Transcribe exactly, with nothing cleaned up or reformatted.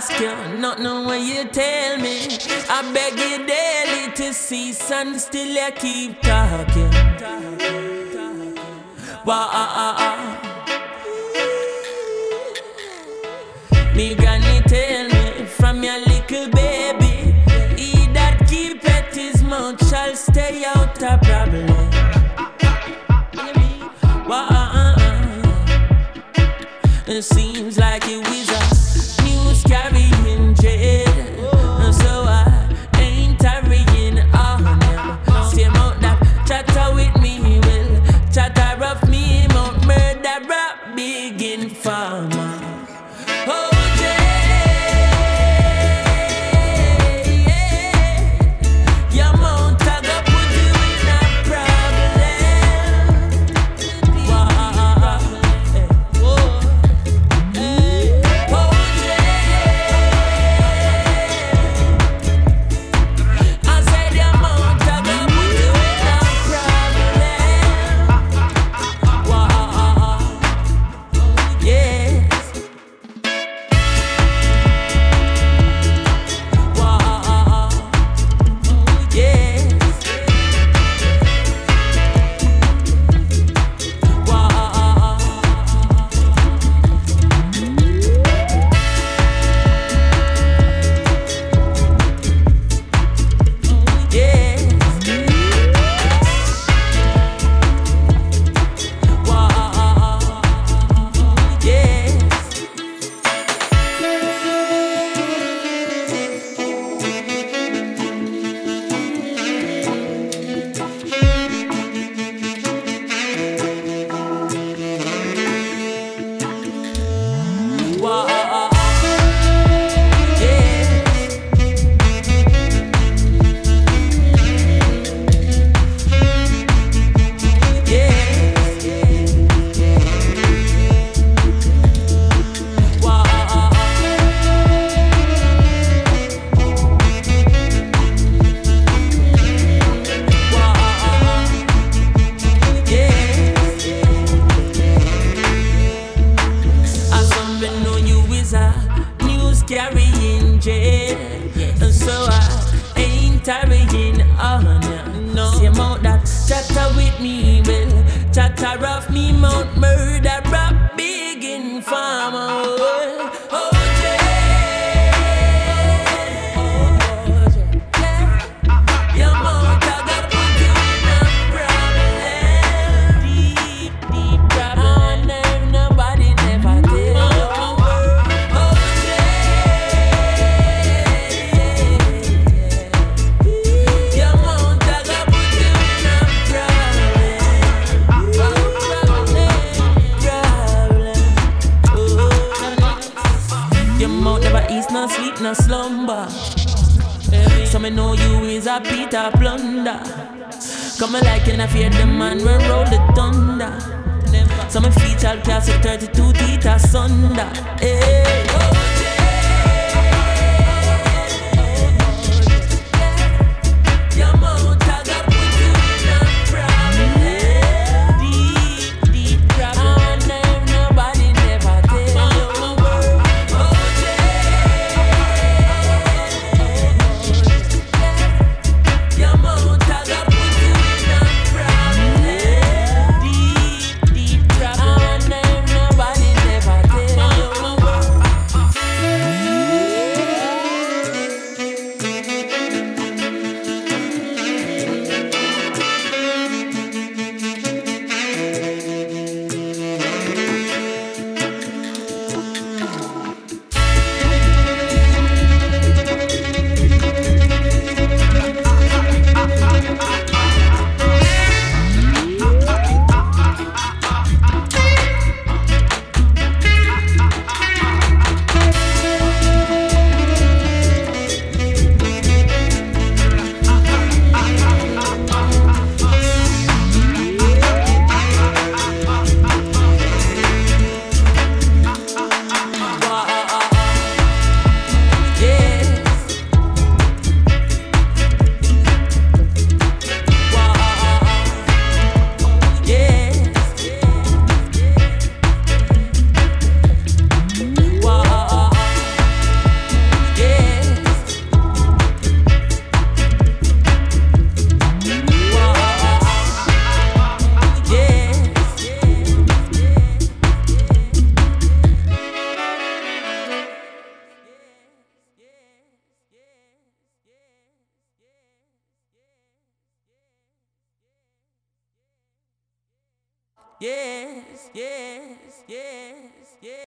ask you, not know what you tell me. I beg you daily to cease and still you keep talking. Wah-ah-ah. Me granny tell me from your little baby, he that keep it his mouth shall stay out of problem. Wah-ah-ah. It seems like it was a news carrying dread, so I ain't tarrying on them. Say mount that chatter with me, well, chatter of me, mount murderer, big informer. Oh, yeah, your mount I go put you in a problem. Wow. Oh. yes, yes, yes, yes.